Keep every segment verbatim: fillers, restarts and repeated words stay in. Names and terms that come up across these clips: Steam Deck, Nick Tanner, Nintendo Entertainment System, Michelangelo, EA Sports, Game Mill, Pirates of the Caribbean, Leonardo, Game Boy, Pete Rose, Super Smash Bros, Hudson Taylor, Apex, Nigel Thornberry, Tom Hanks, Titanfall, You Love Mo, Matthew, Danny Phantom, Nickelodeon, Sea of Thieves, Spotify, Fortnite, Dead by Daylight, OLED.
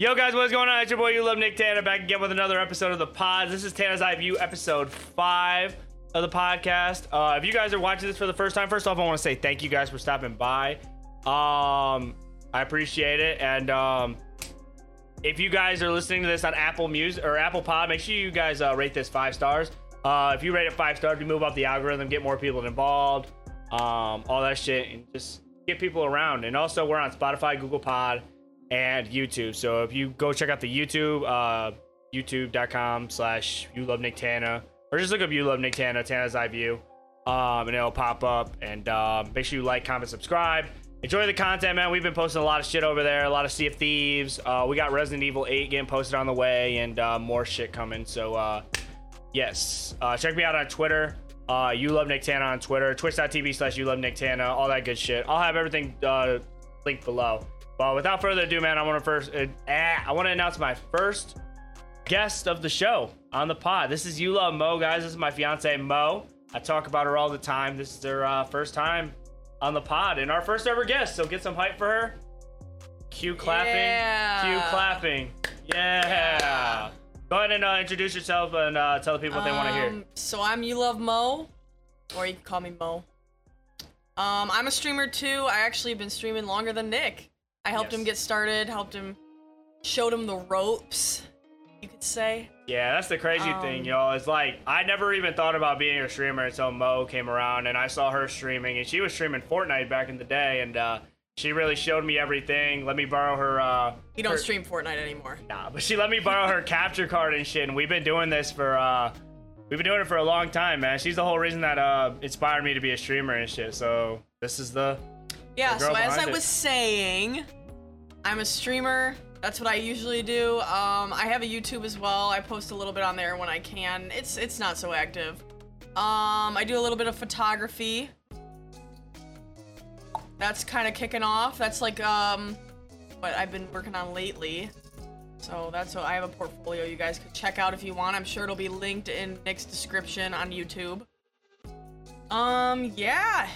Yo guys, what's going on? It's your boy You Love Nick Tanner back again with another episode of the pod. This is Tanner's Eye View, episode five of the podcast. Uh, if you guys are watching this for the first time, first off, I want to say thank you guys for stopping by. Um, I appreciate it. And um, if you guys are listening to this on Apple Music or Apple Pod, make sure you guys uh, rate this five stars. Uh, if you rate it five stars, we move up the algorithm, get more people involved, um, all that shit, and just get people around. And also, we're on Spotify, Google Pod, and YouTube. So if you go check out the YouTube, uh, youtube.com slash You Love Nick Tanner, or just look up You Love Nick Tanner, Tanner's Eye View, um, and it'll pop up. And uh, make sure you like, comment, subscribe. Enjoy the content, man. We've been posting a lot of shit over there, a lot of Sea of Thieves. Uh, we got Resident Evil eight getting posted on the way, and uh, more shit coming. So uh, yes, uh, check me out on Twitter. Uh, You Love Nick Tanner on Twitter, twitch.tv slash You Love Nick Tanner, all that good shit. I'll have everything uh, linked below. Well, without further ado, man, I want to first uh, I want to announce my first guest of the show on the pod. This is You Love Mo, guys. This is my fiance Mo. I talk about her all the time. This is her uh, first time on the pod and our first ever guest. So get some hype for her. Cue clapping. Yeah. Cue clapping. Yeah. yeah. Go ahead and uh, introduce yourself and uh, tell the people what um, they want to hear. So I'm You Love Mo, or you can call me Mo. Um, I'm a streamer too. I actually have been streaming longer than Nick. I helped yes. him get started, helped him, showed him the ropes, you could say. Yeah, that's the crazy um, thing, y'all. It's like, I never even thought about being a streamer until Mo came around, and I saw her streaming, and she was streaming Fortnite back in the day, and uh, she really showed me everything. Let me borrow her... Uh, you don't her... stream Fortnite anymore. Nah, but she let me borrow her capture card and shit, and we've been doing this for... Uh, we've been doing it for a long time, man. She's the whole reason that uh, inspired me to be a streamer and shit, so this is the... Yeah, so as I it. was saying, I'm a streamer. That's what I usually do. Um, I have a YouTube as well. I post a little bit on there when I can. It's it's not so active. Um, I do a little bit of photography. That's kind of kicking off. That's like um, what I've been working on lately. So that's what I have a portfolio you guys could check out if you want. I'm sure it'll be linked in Nick's description on YouTube. Um, yeah.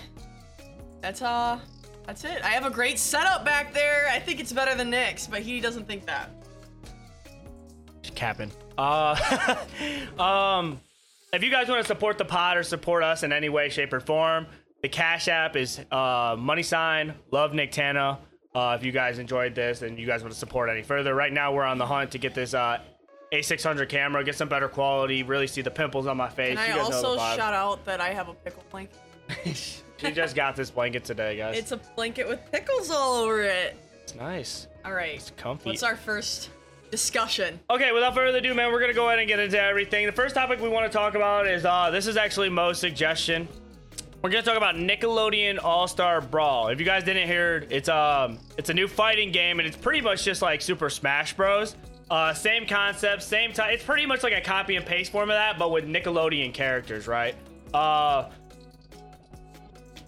That's uh. That's it. I have a great setup back there. I think it's better than Nick's, but he doesn't think that. Just capping. Uh, um, if you guys want to support the pod or support us in any way, shape, or form, the Cash App is uh, money sign, Love Nick Tanner. Uh, if you guys enjoyed this and you guys want to support any further, right now we're on the hunt to get this uh, A six hundred camera, get some better quality, really see the pimples on my face. Can I you guys also know shout out that I have a pickle blanket? She just got this blanket today, guys. It's a blanket with pickles all over it. It's nice. All right. It's comfy. What's our first discussion? Okay, without further ado, man, we're going to go ahead and get into everything. The first topic we want to talk about is, uh, this is actually Mo's suggestion. We're going to talk about Nickelodeon All-Star Brawl. If you guys didn't hear, it's um, it's a new fighting game, and it's pretty much just like Super Smash Bros. Uh, same concept, same time. It's pretty much like a copy and paste form of that, but with Nickelodeon characters, right? Uh...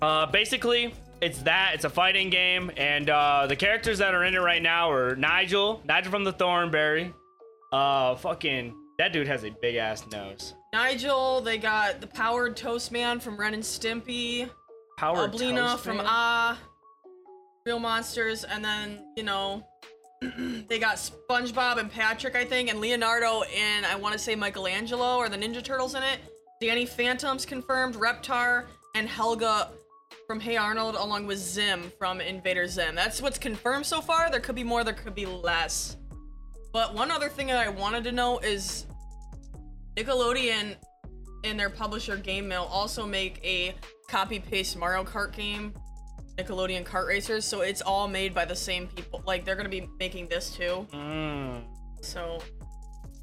Uh, basically, it's that. It's a fighting game, and uh, the characters that are in it right now are Nigel, Nigel from the Thornberry. Uh, fucking, that dude has a big-ass nose. Nigel, they got the Powdered Toast Man from Ren and Stimpy. Powered Toast Man? Oblina from Ah, Real Monsters, and then, you know, they got SpongeBob and Patrick, I think, and Leonardo and, I want to say, Michelangelo, or the Ninja Turtles in it. Danny Phantom's confirmed, Reptar, and Helga from Hey Arnold, along with Zim from Invader Zim. That's what's confirmed so far. There could be more, there could be less. But one other thing that I wanted to know is Nickelodeon and their publisher Game Mill also make a copy-paste Mario Kart game, Nickelodeon Kart Racers, so it's all made by the same people. Like, they're gonna be making this too. Mm. So...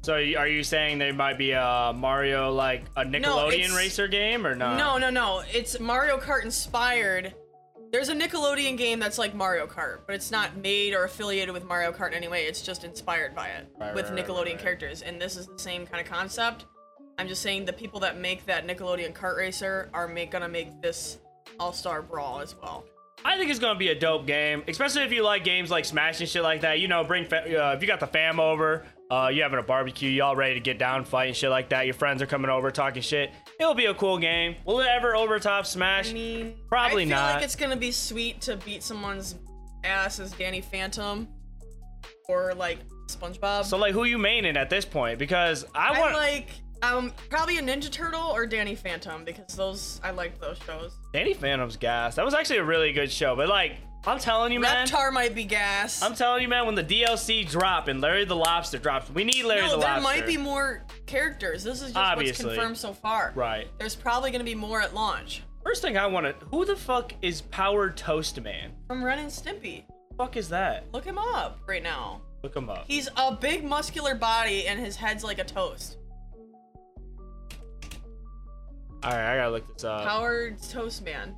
So are you saying there might be a Mario, like a Nickelodeon no, racer game or not? No, no, no. It's Mario Kart inspired. There's a Nickelodeon game that's like Mario Kart, but it's not made or affiliated with Mario Kart in any way. It's just inspired by it right, with right, Nickelodeon right, right. characters. And this is the same kind of concept. I'm just saying the people that make that Nickelodeon Kart Racer are make, gonna make this All-Star Brawl as well. I think it's gonna be a dope game, especially if you like games like Smash and shit like that. You know, bring fa- uh, if you got the fam over. Uh, you're having a barbecue, y'all ready to get down, fight and shit like that. Your friends are coming over, talking shit. It'll be a cool game. Will it ever overtop Smash? I mean, probably not. I feel not. like it's gonna be sweet to beat someone's ass as Danny Phantom. or like SpongeBob. So like, who you maining at this point? Because I want like um probably a Ninja Turtle or Danny Phantom, because those I liked those shows. Danny Phantom's gas. That was actually a really good show, but like, I'm telling you, man. Reptar might be gas. I'm telling you, man, when the D L C drop and Larry the Lobster drops, we need Larry no, the Lobster. No, there might be more characters. This is just Obviously. what's confirmed so far. Right. There's probably going to be more at launch. First thing I want to... Who the fuck is Powdered Toast Man? From Ren and Stimpy. The fuck is that? Look him up right now. Look him up. He's a big muscular body and his head's like a toast. All right, I gotta look this up. Powdered Toast Man.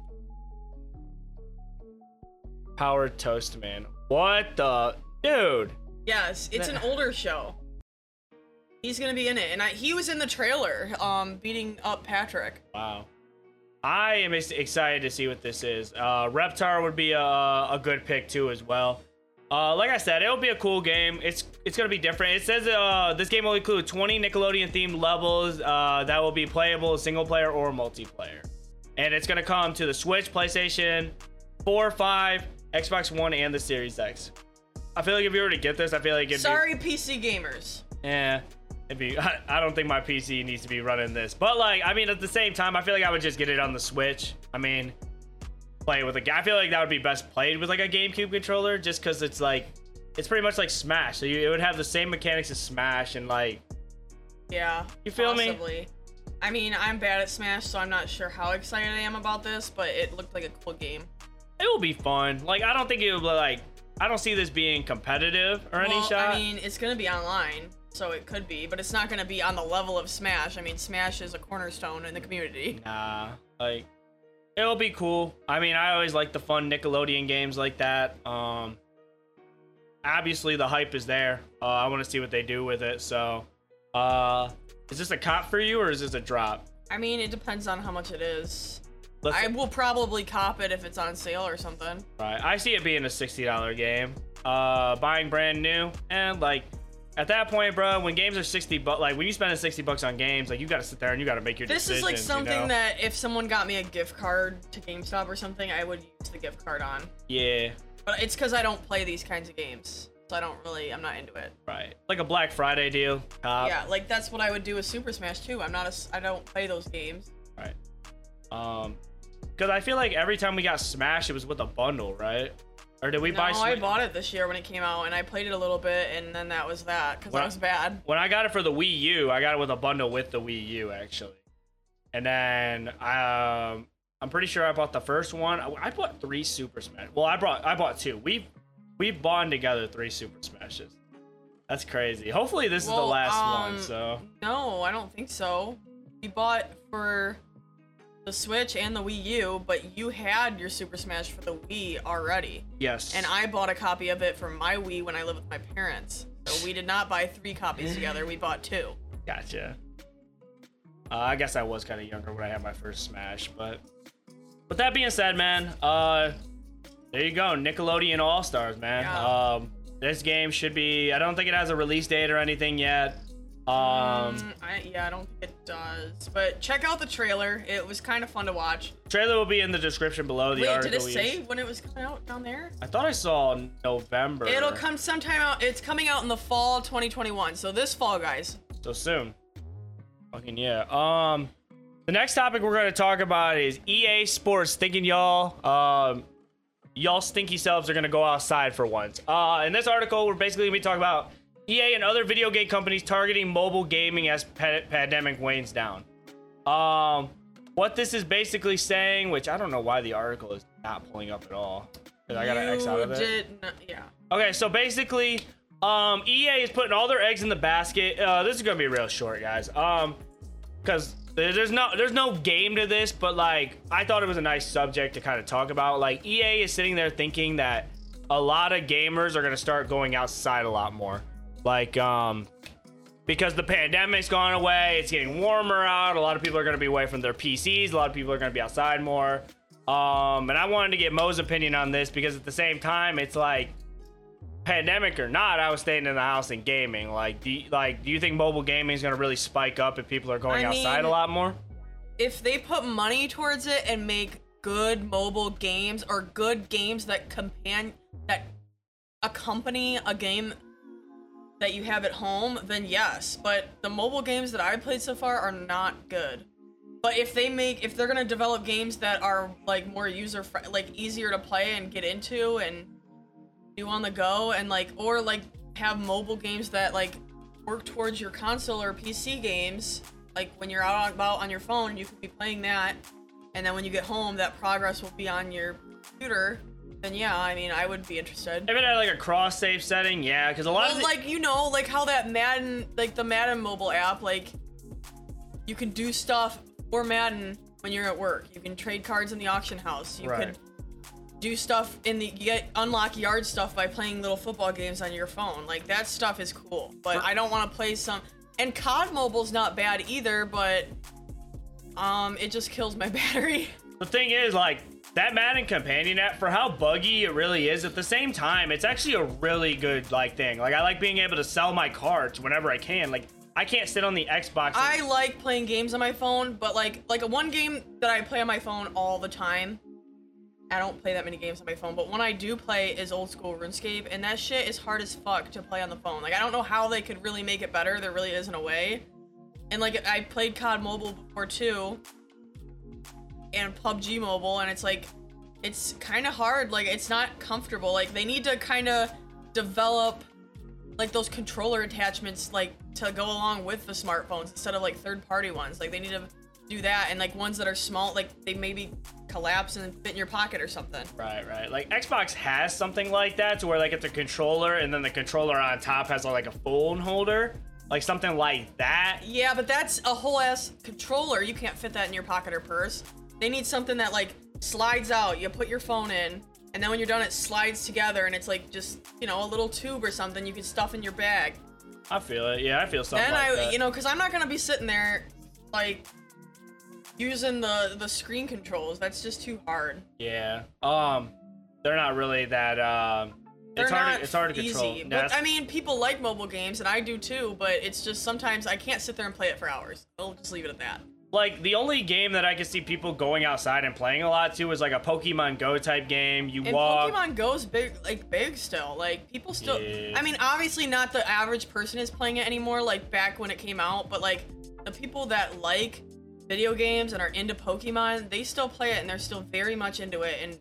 Powdered Toast Man. What the... Dude. Yes, it's an older show. He's gonna be in it. And I, he was in the trailer, um, beating up Patrick. Wow. I am excited to see what this is. Uh, Reptar would be a, a good pick too as well. Uh, like I said, it'll be a cool game. It's it's gonna be different. It says uh, this game will include twenty Nickelodeon themed levels uh, that will be playable single player or multiplayer. And it's gonna come to the Switch, PlayStation four, five, Xbox One, and the Series X. I feel like if you were to get this, I feel like it'd Sorry, be... P C gamers. Yeah. It'd be, I, I don't think my P C needs to be running this. But, like, I mean, at the same time, I feel like I would just get it on the Switch. I mean, play with a... I feel like that would be best played with, like, a GameCube controller, just because it's, like... It's pretty much like Smash. So, you, it would have the same mechanics as Smash and, like... Yeah. You feel possibly. me? I mean, I'm bad at Smash, so I'm not sure how excited I am about this, but it looked like a cool game. It will be fun. Like, I don't think it would be, like... I don't see this being competitive or well, any shot. I mean, it's going to be online. So it could be, but it's not going to be on the level of Smash. I mean, Smash is a cornerstone in the community. Nah, like, it'll be cool. I mean, I always like the fun Nickelodeon games like that. Um, obviously, the hype is there. Uh, I want to see what they do with it. So, uh, is this a cop for you or is this a drop? I mean, it depends on how much it is. Let's I will probably cop it if it's on sale or something. Right. I see it being a sixty dollar game. Uh, buying brand new and, like... At that point, bro, when games are sixty bucks, like when you spend sixty bucks on games, like you got to sit there and you got to make your this decisions. This is like something you know? that if someone got me a gift card to GameStop or something, I would use the gift card on. Yeah. But it's because I don't play these kinds of games. So I don't really, I'm not into it. Right. Like a Black Friday deal. Cop. Yeah, like that's what I would do with Super Smash too. I'm not, a, I don't play those games. Right. Um, because I feel like every time we got Smash, it was with a bundle, right? Or did we no, buy Switch? I bought it this year when it came out, and I played it a little bit, and then that was that, because I was bad. When I got it for the Wii U, I got it with a bundle with the Wii U, actually. And then, um, I'm pretty sure I bought the first one. I, I bought three Super Smash. Well, I brought, I bought two. We've, we've bonded together three Super Smashes. That's crazy. Hopefully this well, is the last um, one, so. No, I don't think so. We bought for the Switch and the Wii U, but you had your Super Smash for the Wii already. Yes. And I bought a copy of it for my Wii when I lived with my parents. So we did not buy three copies together, we bought two. Gotcha. Uh, I guess I was kind of younger when I had my first Smash, but... With that being said, man, uh, there you go, Nickelodeon All-Stars, man. Yeah. Um, this game should be... I don't think it has a release date or anything yet. Um, um I, yeah, I don't think it does, but check out the trailer. It was kind of fun to watch. Trailer will be in the description below the Wait, article. Did it say when it was coming out down there? I thought I saw November. It'll come sometime out. It's coming out in the fall twenty twenty-one. So this fall, guys. So soon. Fucking yeah. Um, the next topic we're going to talk about is E A Sports thinking y'all, um, y'all stinky selves are going to go outside for once. Uh, in this article, we're basically gonna be talking about E A and other video game companies targeting mobile gaming as pa pandemic wanes down. Um, what this is basically saying, which I don't know why the article is not pulling up at all. Because I got an X out of it. Not, yeah. Okay, so basically, um, E A is putting all their eggs in the basket. Uh, this is gonna be real short, guys. Um, because there's no there's no game to this, but like I thought it was a nice subject to kind of talk about. Like E A is sitting there thinking that a lot of gamers are gonna start going outside a lot more. Like, um, because the pandemic's gone away, it's getting warmer out. A lot of people are going to be away from their P Cs. A lot of people are going to be outside more. Um, and I wanted to get Mo's opinion on this because at the same time, it's like, pandemic or not, I was staying in the house and gaming. Like, do you, like, do you think mobile gaming is going to really spike up if people are going I outside mean, a lot more? If they put money towards it and make good mobile games or good games that companion that accompany a game that you have at home, then yes. But the mobile games that I've played so far are not good. But if they make, if they're gonna develop games that are like more user friendly, like easier to play and get into and do on the go, and like, or like have mobile games that like work towards your console or P C games, like when you're out and about on your phone, you could be playing that, and then when you get home, that progress will be on your computer. Then yeah, I mean, I would be interested. If it had like a cross-save setting, yeah, because a lot well, of the- like, you know, like how that Madden, like the Madden mobile app, like you can do stuff for Madden when you're at work. You can trade cards in the auction house. You right. could do stuff in the, get unlock yard stuff by playing little football games on your phone. Like that stuff is cool, but I don't want to play some. And C O D Mobile's not bad either, but um, it just kills my battery. The thing is, like, that Madden companion app, for how buggy it really is, at the same time, it's actually a really good, like, thing. Like, I like being able to sell my cards whenever I can. Like, I can't sit on the Xbox. And- I like playing games on my phone, but, like, like one game that I play on my phone all the time, I don't play that many games on my phone, but one I do play is old school RuneScape, and that shit is hard as fuck to play on the phone. Like, I don't know how they could really make it better. There really isn't a way. And, like, I played C O D Mobile before, too, and P U B G Mobile, and it's like, it's kind of hard. Like, it's not comfortable. Like, they need to kind of develop like those controller attachments, like, to go along with the smartphones instead of like third party ones. Like, they need to do that, and like ones that are small, like they maybe collapse and fit in your pocket or something. Right, right. Like Xbox has something like that, to where like it's a controller, and then the controller on top has like a phone holder. Like something like that. Yeah, but that's a whole ass controller. You can't fit that in your pocket or purse. They need something that like slides out, you put your phone in, and then when you're done, it slides together, and it's like just, you know, a little tube or something you can stuff in your bag. I feel it. Yeah, I feel something then like I, that. You know, because I'm not going to be sitting there like using the, the screen controls. That's just too hard. Yeah. Um, they're not really that, um, they're it's, hard to, it's hard to control. Easy, no, but, I mean, people like mobile games, and I do too, but it's just sometimes I can't sit there and play it for hours. I'll just leave it at that. Like, the only game that I could see people going outside and playing a lot to is like a Pokemon Go type game. You and walk. Pokemon Go's big, like big still. Like people still. Yeah. I mean, obviously not the average person is playing it anymore. Like back when it came out, but like the people that like video games and are into Pokemon, they still play it, and they're still very much into it and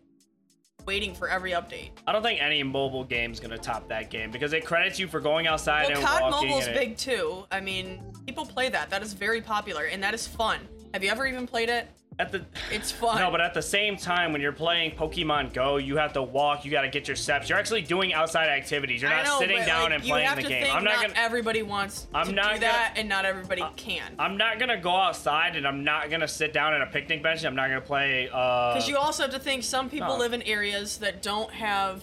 waiting for every update. I don't think any mobile game's gonna top that game because it credits you for going outside well, and C O D walking. Mobile's and it... big too. I mean, people play that. That is very popular, and that is fun. Have you ever even played it? At the it's fun. No, but at the same time, when you're playing Pokemon Go, you have to walk. You got to get your steps. You're actually doing outside activities. You're not know, sitting down like, and playing the game. I'm not, not gonna. Everybody wants I'm to not do gonna, that, and not everybody uh, can. I'm not gonna go outside, and I'm not gonna sit down at a picnic bench. And I'm not gonna play. Because uh, you also have to think some people no. live in areas that don't have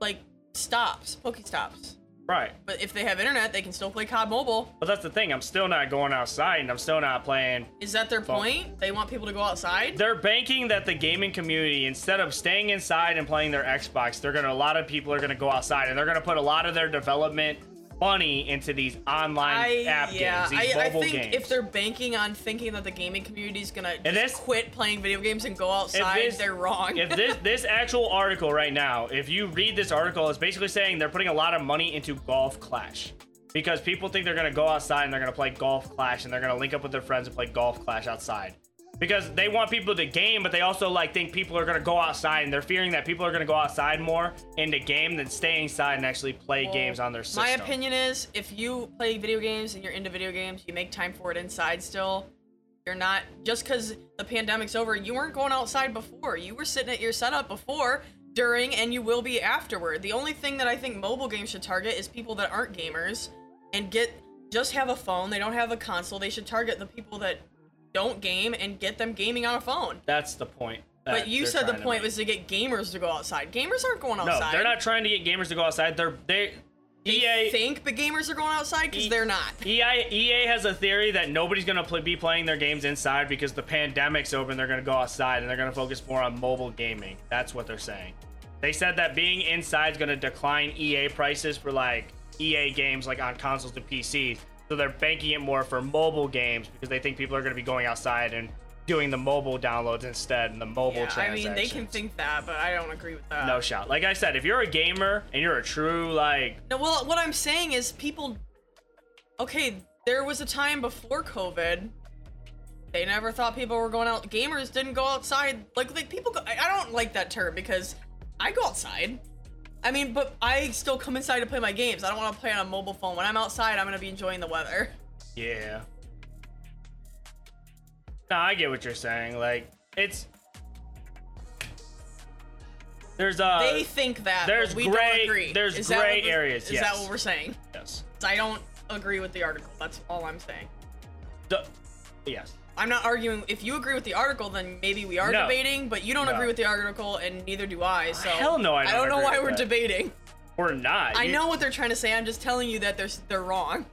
like stops, Pokestops. Right. But if they have internet, they can still play C O D Mobile. But that's the thing. I'm still not going outside, and I'm still not playing. Is that their phone. point? They want people to go outside? They're banking that the gaming community, instead of staying inside and playing their Xbox, they're going to, a lot of people are going to go outside, and they're going to put a lot of their development money into these online I, app yeah, games, these I, mobile I think games. If they're banking on thinking that the gaming community is going to just quit playing video games and go outside, this, they're wrong. If this this actual article right now, if you read this article, it's basically saying they're putting a lot of money into Golf Clash because people think they're going to go outside and they're going to play Golf Clash and they're going to link up with their friends and play Golf Clash outside because they want people to game, but they also like think people are going to go outside, and they're fearing that people are going to go outside more into game than stay inside and actually play well, games on their system. My opinion is, if you play video games and you're into video games, you make time for it inside still. You're not, just because the pandemic's over, you weren't going outside before. You were sitting at your setup before, during, and you will be afterward. The only thing that I think mobile games should target is people that aren't gamers and get, just have a phone. They don't have a console. They should target the people that don't game and get them gaming on a phone. That's the point. But you said the point was to get gamers to go outside. Gamers aren't going outside. No, they're not trying to get gamers to go outside. They're they. They E A think the gamers are going outside because e- they're not. E A E A has a theory that nobody's gonna play, be playing their games inside because the pandemic's over, and they're gonna go outside and they're gonna focus more on mobile gaming. That's what they're saying. They said that being inside is gonna decline E A prices for like E A games like on consoles to P Cs. So they're banking it more for mobile games because they think people are going to be going outside and doing the mobile downloads instead and the mobile yeah, transactions. I mean, they can think that, but I don't agree with that. No shot. Like I said, if you're a gamer and you're a true, like... No, well, what I'm saying is people... Okay, there was a time before COVID, they never thought people were going out. Gamers didn't go outside. Like, like people... Go... I don't like that term because I go outside. I mean, but I still come inside to play my games. I don't want to play on a mobile phone. When I'm outside, I'm going to be enjoying the weather. Yeah. No, I get what you're saying. Like, it's... There's uh They think that, there's we gray, don't agree. There's is gray the, areas, is yes. Is that what we're saying? Yes. I don't agree with the article. That's all I'm saying. The, yes. I'm not arguing. If you agree with the article, then maybe we are no. debating, but you don't no. agree with the article, and neither do I, so... Hell no, I don't I don't know why we're that. debating. We're not. I you... know what they're trying to say. I'm just telling you that they're they're wrong.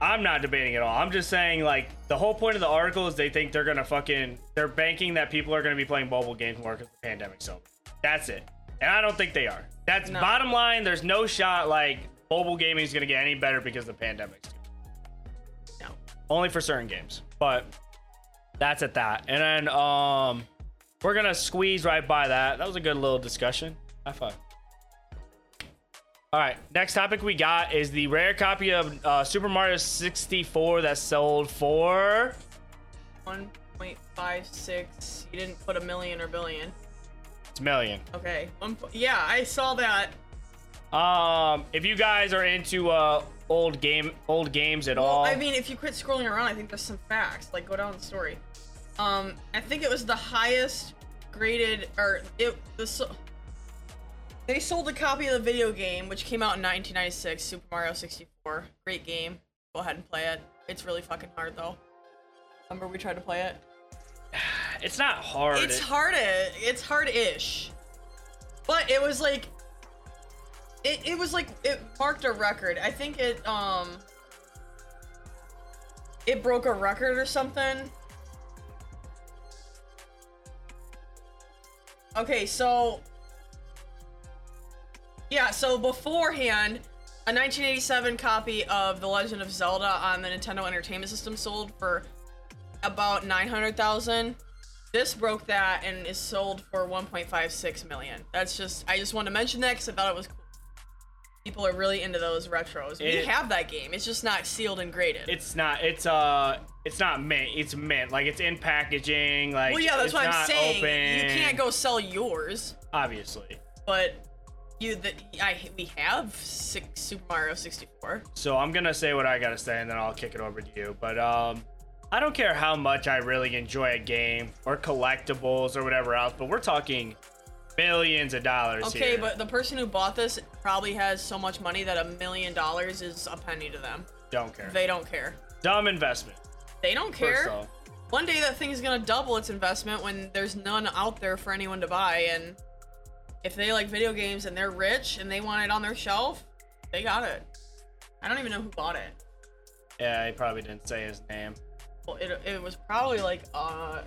I'm not debating at all. I'm just saying, like, the whole point of the article is they think they're gonna fucking... They're banking that people are gonna be playing mobile games more because of the pandemic, so that's it. And I don't think they are. That's no. bottom line. There's no shot, like, mobile gaming is gonna get any better because of the pandemic. No. Only for certain games. But that's at that. And then, um, we're gonna squeeze right by that. That was a good little discussion. High five. All right, next topic we got is the rare copy of uh, Super Mario sixty-four that sold for one point five six. You didn't put a million or billion. It's million. Okay. Um, yeah, I saw that. Um, if you guys are into uh, old game, old games at well, all. I mean, if you quit scrolling around, I think there's some facts. Like, go down the story. Um, I think it was the highest graded, or it the. They sold a copy of the video game, which came out in nineteen ninety-six, Super Mario sixty-four. Great game. Go ahead and play it. It's really fucking hard, though. Remember we tried to play it? It's not hard. It's hard. It's hard-ish. But it was like... It, it was like... It marked a record. I think it, um... It broke a record or something. Okay, so... Yeah, so beforehand, a nineteen eighty-seven copy of The Legend of Zelda on the Nintendo Entertainment System sold for about nine hundred thousand. This broke that and is sold for one point five six million. That's just, I just wanted to mention that because I thought it was cool. People are really into those retros. It, we have that game. It's just not sealed and graded. It's not, it's uh, it's not mint. It's mint. Like, it's in packaging. Like, well, yeah, that's what I'm saying. Open. You can't go sell yours. Obviously. But... You that I we have six Super Mario sixty-four. So I'm gonna say what I gotta say, and then I'll kick it over to you. But um, I don't care how much I really enjoy a game or collectibles or whatever else, but we're talking billions of dollars. Okay, here. But the person who bought this probably has so much money that a million dollars is a penny to them. Don't care. They don't care. Dumb investment. They don't care. First off. One day that thing is gonna double its investment when there's none out there for anyone to buy and. If they like video games and they're rich and they want it on their shelf, they got it. I don't even know who bought it. Yeah, he probably didn't say his name. Well, it it was probably like, uh...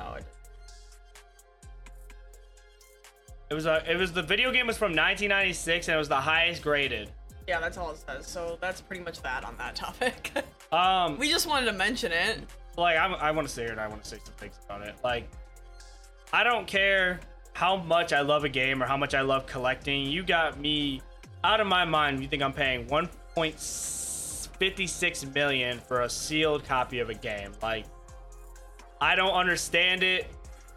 Oh, it... It was, a, it was, the video game was from nineteen ninety-six and it was the highest graded. Yeah, that's all it says. So that's pretty much that on that topic. Um, we just wanted to mention it. Like, I'm, I want to say it. I want to say some things about it. Like, I don't care how much I love a game or how much I love collecting. You got me out of my mind. You think I'm paying one point five six million for a sealed copy of a game? Like, I don't understand it.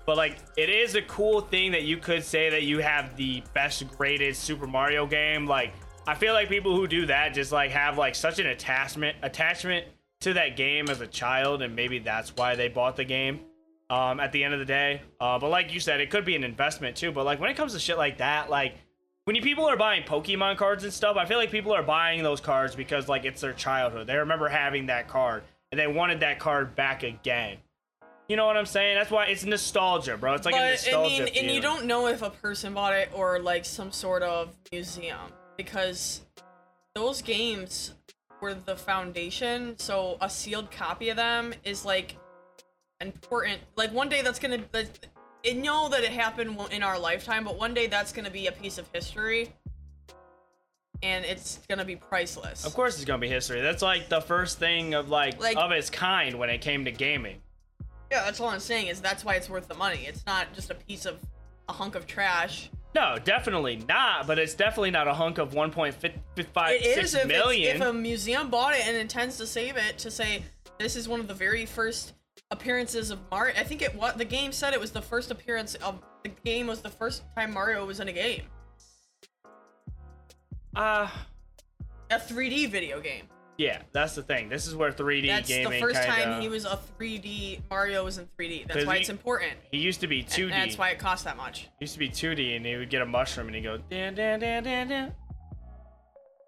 But like, it is a cool thing that you could say that you have the best graded Super Mario game. Like, I feel like people who do that just like have like such an attachment attachment to that game as a child, and maybe that's why they bought the game um, at the end of the day. Uh, but like you said, it could be an investment too. But like when it comes to shit like that, like when you people are buying Pokemon cards and stuff, I feel like people are buying those cards because like it's their childhood. They remember having that card and they wanted that card back again. You know what I'm saying? That's why it's nostalgia, bro. It's like but, a nostalgia I mean, feeling. And you don't know if a person bought it or like some sort of museum. Because those games were the foundation, so a sealed copy of them is like important. Like one day that's gonna, I know that it happened in our lifetime, but one day that's gonna be a piece of history. and it's gonna be priceless. Of course it's gonna be history. That's like the first thing of like, like of its kind when it came to gaming. Yeah, that's all I'm saying, is that's why it's worth the money. It's not just a piece of a hunk of trash. No, definitely not, but it's definitely not a hunk of one point five six million. It is if a museum bought it and intends to save it, to say this is one of the very first appearances of Mario. I think it what the game said it was the first appearance of the game was the first time Mario was in a game. Uh a three D video game. Yeah, that's the thing. This is where three D that's gaming. That's the first kinda... time he was a three D. Mario was in three D. That's why he, it's important. He used to be two D. And that's why it cost that much. He used to be two D, and he would get a mushroom, and he'd go dan dan dan dan dan.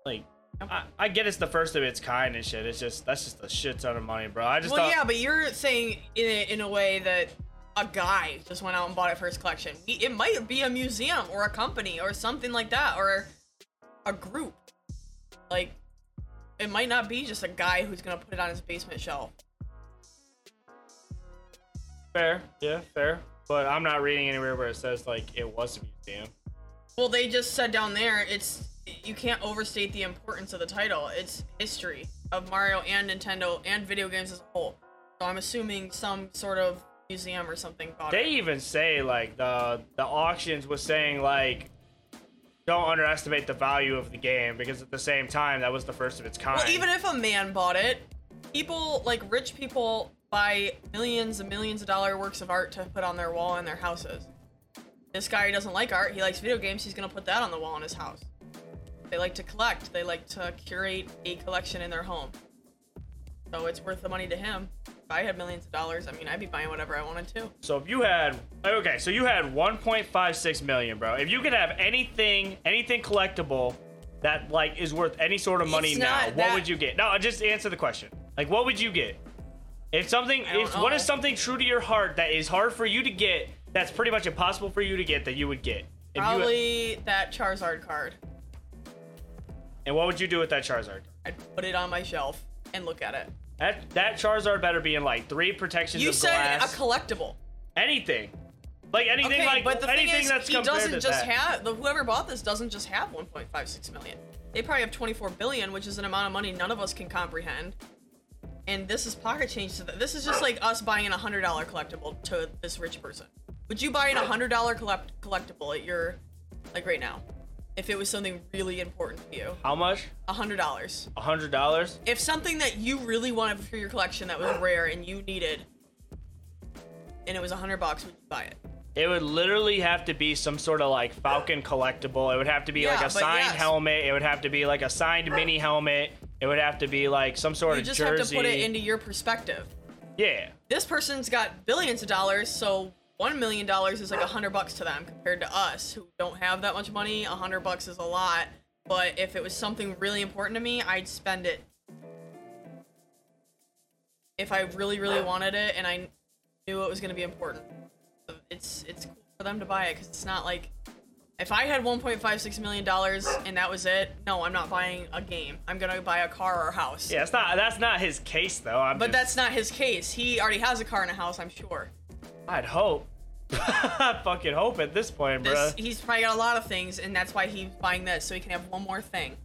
Like, okay. I, I get it's the first of its kind and shit. It's just that's just a shit ton of money, bro. I just. Well, thought... yeah, but you're saying in a, in a way that a guy just went out and bought it for his collection. It might be a museum or a company or something like that, or a group, like. It might not be just a guy who's gonna put it on his basement shelf. Fair, yeah, fair. But I'm not reading anywhere where it says like it was a museum. Well, they just said down there, it's you can't overstate the importance of the title. It's history of Mario and Nintendo and video games as a whole. So I'm assuming some sort of museum or something. Bought they it. Even say like the the auctions was saying like. Don't underestimate the value of the game, because at the same time that was the first of its kind. Well, even if a man bought it, people like rich people buy millions and millions of dollar works of art to put on their wall in their houses. This guy doesn't like art, he likes video games, he's gonna put that on the wall in his house. They like to collect, they like to curate a collection in their home. So it's worth the money to him. If I had millions of dollars, I mean, I'd be buying whatever I wanted to. So if you had, okay, so you had one point five six million, bro. If you could have anything, anything collectible that like is worth any sort of money now, that... what would you get? No, just answer the question. Like, what would you get? If something, if know. What is something true to your heart that is hard for you to get, that's pretty much impossible for you to get, that you would get? If Probably had... that Charizard card. And what would you do with that Charizard? I'd put it on my shelf and look at it. That, that Charizard better be in like three protections you of glass. You said a collectible. Anything. Like anything okay, like but the anything thing is, that's he compared doesn't to just that. Have the whoever bought this doesn't just have one point five six million. They probably have twenty-four billion, which is an amount of money none of us can comprehend. And this is pocket change to that. This is just like us buying a one hundred dollars collectible to this rich person. Would you buy a one hundred dollars collect- collectible at your like right now? If it was something really important to you. How much? one hundred dollars. one hundred dollars? If something that you really wanted for your collection that was rare and you needed, and it was one hundred bucks, would you buy it? It would literally have to be some sort of like Falcon collectible. It would have to be yeah, like a signed yes. helmet. It would have to be like a signed mini helmet. It would have to be like some sort you of jersey. You just have to put it into your perspective. Yeah. This person's got billions of dollars, so... One million dollars is like a hundred bucks to them compared to us who don't have that much money. A hundred bucks is a lot, but if it was something really important to me, I'd spend it. If I really, really wanted it and I knew it was gonna be important, so it's it's cool for them to buy it because it's not like if I had one point five six million dollars and that was it. No, I'm not buying a game. I'm gonna buy a car or a house. Yeah, it's not. That's not his case though. I'm but just... that's not his case. He already has a car and a house. I'm sure. I'd hope. I fucking hope at this point, bro. This, he's probably got a lot of things, and that's why he's buying this, so he can have one more thing.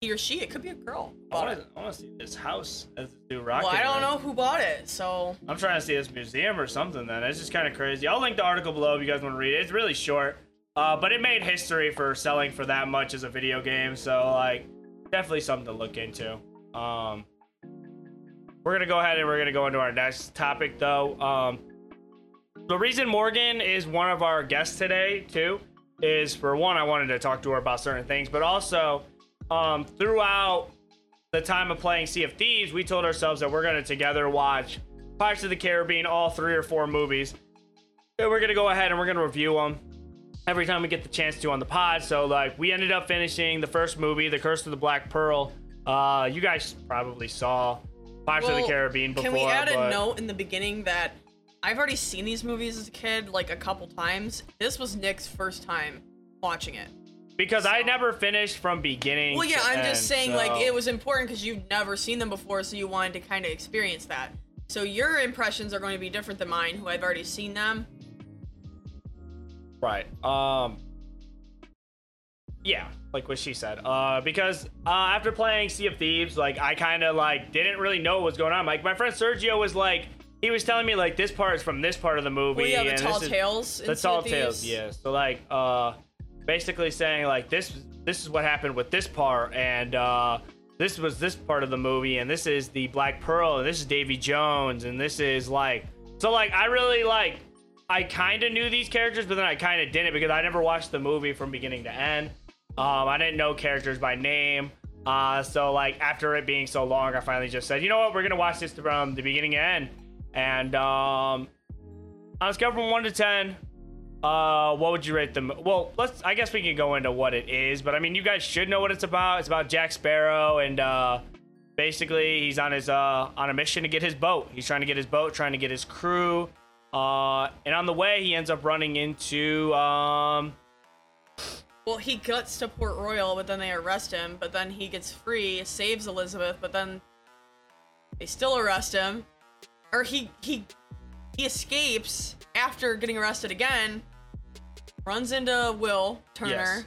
He or she, it could be a girl. I want to see this house. That's the rocket well, I don't know who bought it, so... I'm trying to see this museum or something, then. It's just kind of crazy. I'll link the article below if you guys want to read it. It's really short, uh, but it made history for selling for that much as a video game, so, like, definitely something to look into. Um... We're going to go ahead and we're going to go into our next topic, though. Um, the reason Morgan is one of our guests today, too, is for one, I wanted to talk to her about certain things, but also um, throughout the time of playing Sea of Thieves, we told ourselves that we're going to together watch Pirates of the Caribbean, all three or four movies. And we're going to go ahead and we're going to review them every time we get the chance to on the pod. So, like, we ended up finishing the first movie, The Curse of the Black Pearl. Uh, you guys probably saw... Pirates well, of the Caribbean before, Can we add but... a note in the beginning that I've already seen these movies as a kid like a couple times. This was Nick's first time watching it. Because so. I never finished from beginning. Well, yeah, to I'm end, just saying so. Like it was important because you've never seen them before, so you wanted to kind of experience that. So your impressions are going to be different than mine, who I've already seen them. Right. Um. Yeah, like what she said. Uh, because uh, after playing Sea of Thieves, like I kind of like didn't really know what was going on. Like my friend Sergio was like, he was telling me like this part is from this part of the movie. Well, yeah, the and tall this tales. Is, the tall tales, yeah. So like, uh, basically saying like this, this is what happened with this part, and uh, this was this part of the movie, and this is the Black Pearl, and this is Davy Jones, and this is like, so like I really like. I kind of knew these characters, but then I kind of didn't because I never watched the movie from beginning to end. Um, I didn't know characters by name. Uh, so like after it being so long, I finally just said, you know what? We're going to watch this from the beginning to end. And um, on a scale from one to ten, uh, what would you rate them? Well, let's, I guess we can go into what it is, but I mean, you guys should know what it's about. It's about Jack Sparrow. And uh, basically he's on his, uh, on a mission to get his boat. He's trying to get his boat, trying to get his crew. Uh, and on the way, he ends up running into, um... Well, he guts to Port Royal, but then they arrest him, but then he gets free, saves Elizabeth, but then they still arrest him. Or he, he, he escapes after getting arrested again, runs into Will Turner, yes.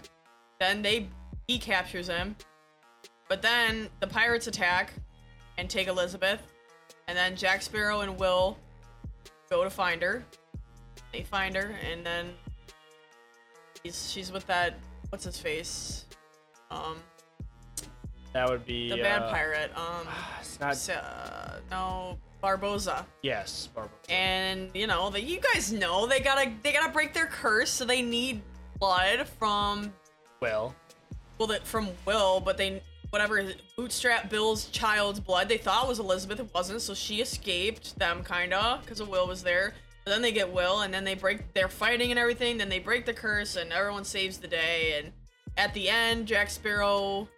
Then they, he captures him, but then the pirates attack and take Elizabeth, and then Jack Sparrow and Will go to find her. They find her, and then he's, she's with that. What's his face? Um, that would be the bad uh, pirate. Um, it's not. Uh, no, Barboza. Yes, Barboza. And you know that you guys know they gotta they gotta break their curse, so they need blood from Will. Well, that from Will, but they whatever Bootstrap Bill's child's blood they thought was Elizabeth, it wasn't, so she escaped them kinda because Will was there. But then they get Will, and then they break, they're fighting and everything, then they break the curse and everyone saves the day, and at the end Jack Sparrow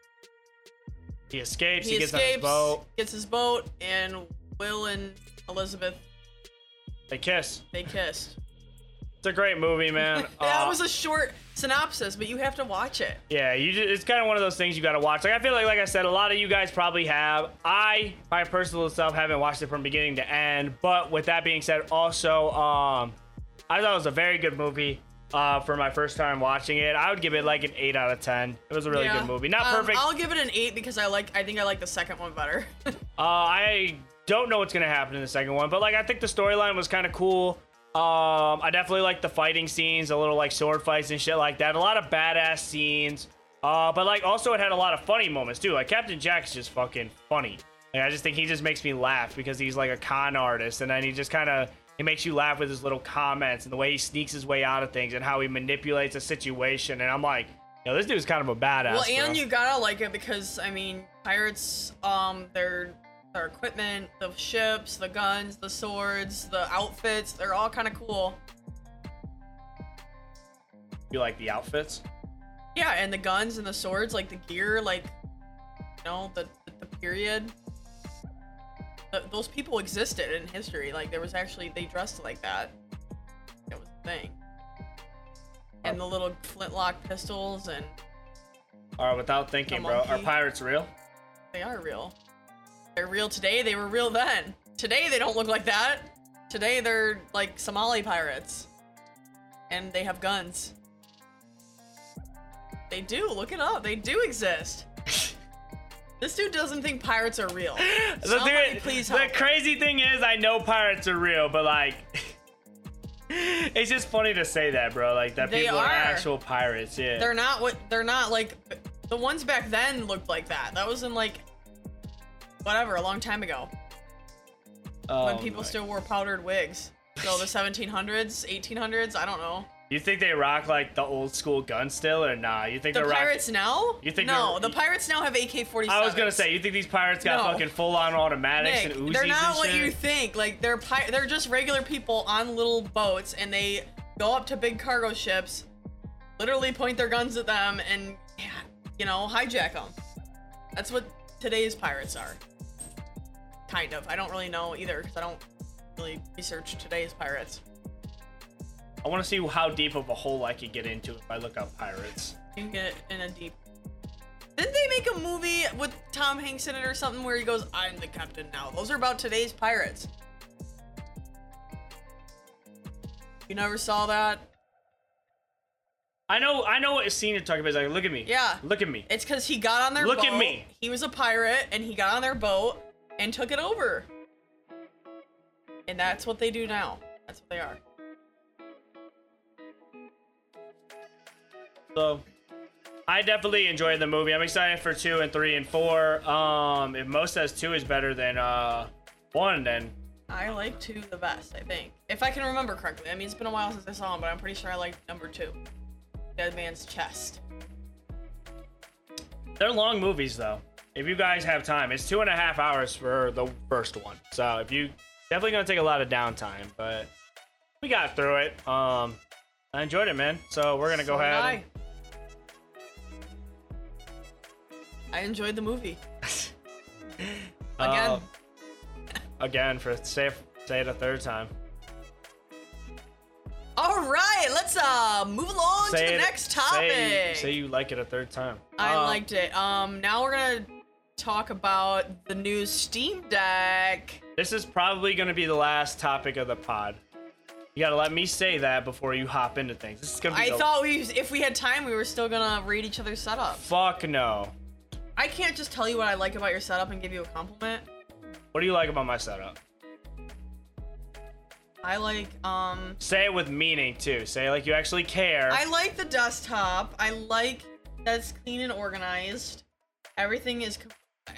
he escapes he, he gets escapes, on his boat gets his boat and Will and Elizabeth they kiss they kissed. It's a great movie, man. That uh, was a short synopsis, but you have to watch it. Yeah, you just, it's kind of one of those things you got to watch. Like I feel like, like I said, a lot of you guys probably have. I, my personal self, haven't watched it from beginning to end. But with that being said, also, um, I thought it was a very good movie. Uh, for my first time watching it, I would give it like an eight out of ten. It was a really yeah. good movie, not um, perfect. I'll give it an eight because I like. I think I like the second one better. uh, I don't know what's gonna happen in the second one, but like I think the storyline was kind of cool. Um, I definitely like the fighting scenes, a little like sword fights and shit like that. A lot of badass scenes. Uh, but like also it had a lot of funny moments too. Like Captain Jack's just fucking funny. Like I just think he just makes me laugh because he's like a con artist, and then he just kind of, he makes you laugh with his little comments and the way he sneaks his way out of things and how he manipulates a situation. And I'm like, yo, this dude's kind of a badass. Well, and bro. You gotta like it because I mean, pirates, um, they're, their equipment, the ships, the guns, the swords, the outfits, they're all kind of cool. You like the outfits? Yeah, and the guns and the swords, like the gear, like, you know, the the, the period. The, those people existed in history. Like, there was actually, they dressed like that. It was a thing. And the little flintlock pistols and... Alright, without thinking, bro, are pirates real? They are real. They're real today, they were real then. Today they don't look like that. Today they're like Somali pirates. And they have guns. They do, look it up. They do exist. This dude doesn't think pirates are real. The, dude, please help the crazy him. Thing is, I know pirates are real, but like it's just funny to say that, bro. Like that they people are. are actual pirates, yeah. They're not what they're not like the ones back then looked like that. That was in like whatever, a long time ago. Oh, when people nice. still wore powdered wigs. So the seventeen hundreds, eighteen hundreds, I don't know. You think they rock like the old school gun still or nah? You think the they're pirates rock... now? You think no, the pirates now have A K forty-sevens. I was gonna say, you think these pirates got no. fucking full-on automatics Nick, and Uzis? They're not and what shit? You think. Like they're pi- they're just regular people on little boats, and they go up to big cargo ships, literally point their guns at them, and you know hijack them. That's what today's pirates are. Kind of. I don't really know either because I don't really research today's pirates. I want to see how deep of a hole I could get into if I look up pirates. You can get in a deep. Didn't they make a movie with Tom Hanks in it or something where he goes, "I'm the captain now"? Those are about today's pirates. You never saw that? I know, I know what scene you're talking about. It's like, look at me. Yeah. Look at me. It's because he got on their look boat. Look at me. He was a pirate, and he got on their boat and took it over. And that's what they do now. That's what they are. So, I definitely enjoyed the movie. I'm excited for two and three and four. Um, if Mo says two is better than uh one, then... I like two the best, I think. If I can remember correctly. I mean, it's been a while since I saw him, but I'm pretty sure I liked number two. Dead Man's Chest. They're long movies, though. If you guys have time, it's two and a half hours for the first one. So if you definitely gonna take a lot of downtime, but we got through it. Um, I enjoyed it, man. So we're gonna so go ahead. I. And... I enjoyed the movie. Again. Uh, again for say say it a third time. All right, let's uh move along say to the it, next topic. Say, say you like it a third time. I um, liked it. Um, now we're gonna talk about the new Steam Deck. This is probably gonna be the last topic of the pod. You gotta let me say that before you hop into things. This is gonna. Be I the... thought we, if we had time, we were still gonna read each other's setup. Fuck no. I can't just tell you what I like about your setup and give you a compliment. What do you like about my setup? I like, um... Say it with meaning, too. Say, like, you actually care. I like the desktop. I like that it's clean and organized. Everything is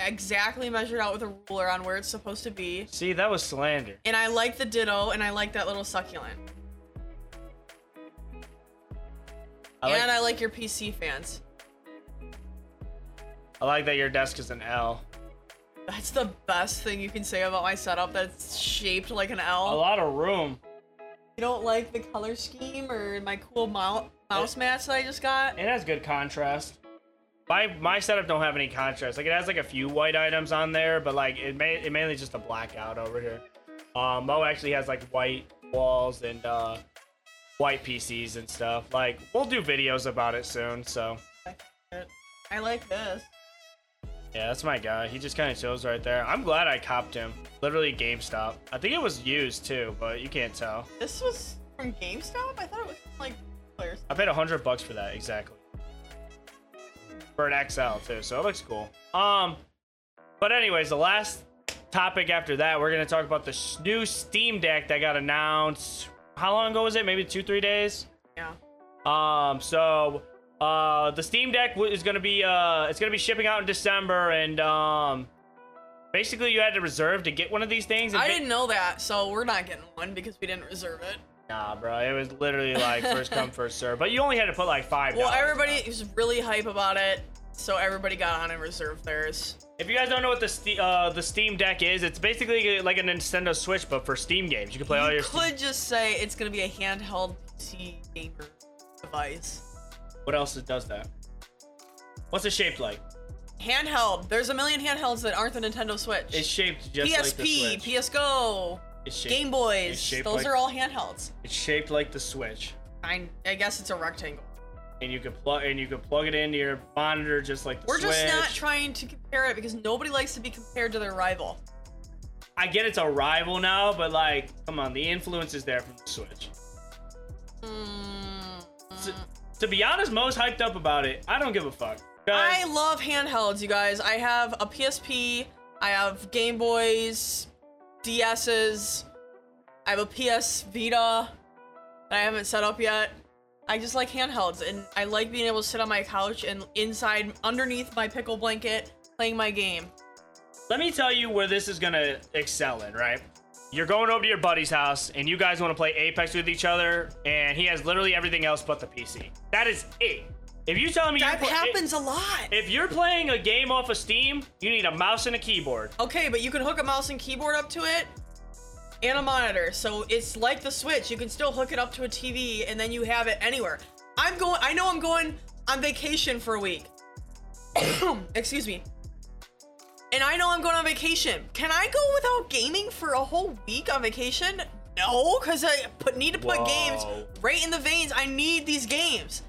exactly measured out with a ruler on where it's supposed to be. See, that was slander. And I like the ditto, and I like that little succulent. I like... And I like your P C fans. I like that your desk is an L. That's the best thing you can say about my setup, that's shaped like an L. A lot of room. You don't like the color scheme or my cool mou mouse mats that I just got? It has good contrast. My my setup don't have any contrast. Like, it has like a few white items on there, but like it may it mainly just a blackout over here. Um, Mo actually has like white walls and uh, white P Cs and stuff. Like, we'll do videos about it soon. So. I like this. Yeah, that's my guy. He just kind of chills right there. I'm glad I copped him. Literally GameStop. I think it was used too, but you can't tell. This was from GameStop? I thought it was from, like, players. I paid a hundred bucks for that, exactly. For an X L too, so it looks cool. Um, but anyways, the last topic after that, we're going to talk about the new Steam Deck that got announced. How long ago was it? Maybe two, three days? Yeah. Um, so... Uh, the Steam Deck is gonna be uh, it's gonna be shipping out in December, and um, basically you had to reserve to get one of these things. And I didn't know that, so we're not getting one because we didn't reserve it. Nah, bro, it was literally like first come first serve, but you only had to put like five. Well, everybody was really hype about it, so everybody got on and reserved theirs. If you guys don't know what the Ste uh, the Steam Deck is, it's basically like a Nintendo Switch, but for Steam games. You can play you all your. You could just say it's gonna be a handheld P C gamer device. What else does that? What's it shaped like? Handheld. There's a million handhelds that aren't the Nintendo Switch. It's shaped just P S P, like the Switch. P S P, P S Go, Game Boys. Those like, are all handhelds. It's shaped like the Switch. I, I guess it's a rectangle. And you can plug and you can plug it into your monitor just like the We're Switch. We're just not trying to compare it because nobody likes to be compared to their rival. I get it's a rival now, but like, come on, the influence is there from the Switch. Mm-hmm. so, To be honest, Mo's hyped up about it. I don't give a fuck. I love handhelds, you guys. I have a P S P. I have Game Boys, D Ss. I have a P S Vita that I haven't set up yet. I just like handhelds, and I like being able to sit on my couch and inside, underneath my pickle blanket, playing my game. Let me tell you where this is gonna excel in, right? You're going over to your buddy's house, and you guys want to play Apex with each other, and he has literally everything else but the P C. That is it. If you tell me that happens a lot. If you're playing a game off of Steam, you need a mouse and a keyboard. Okay, but you can hook a mouse and keyboard up to it, and a monitor. So it's like the Switch. You can still hook it up to a T V, and then you have it anywhere. I'm going. I know I'm going on vacation for a week. Excuse me. And I know I'm going on vacation. Can I go without gaming for a whole week on vacation? No, because I put, need to put Whoa. games right in the veins. I need these games.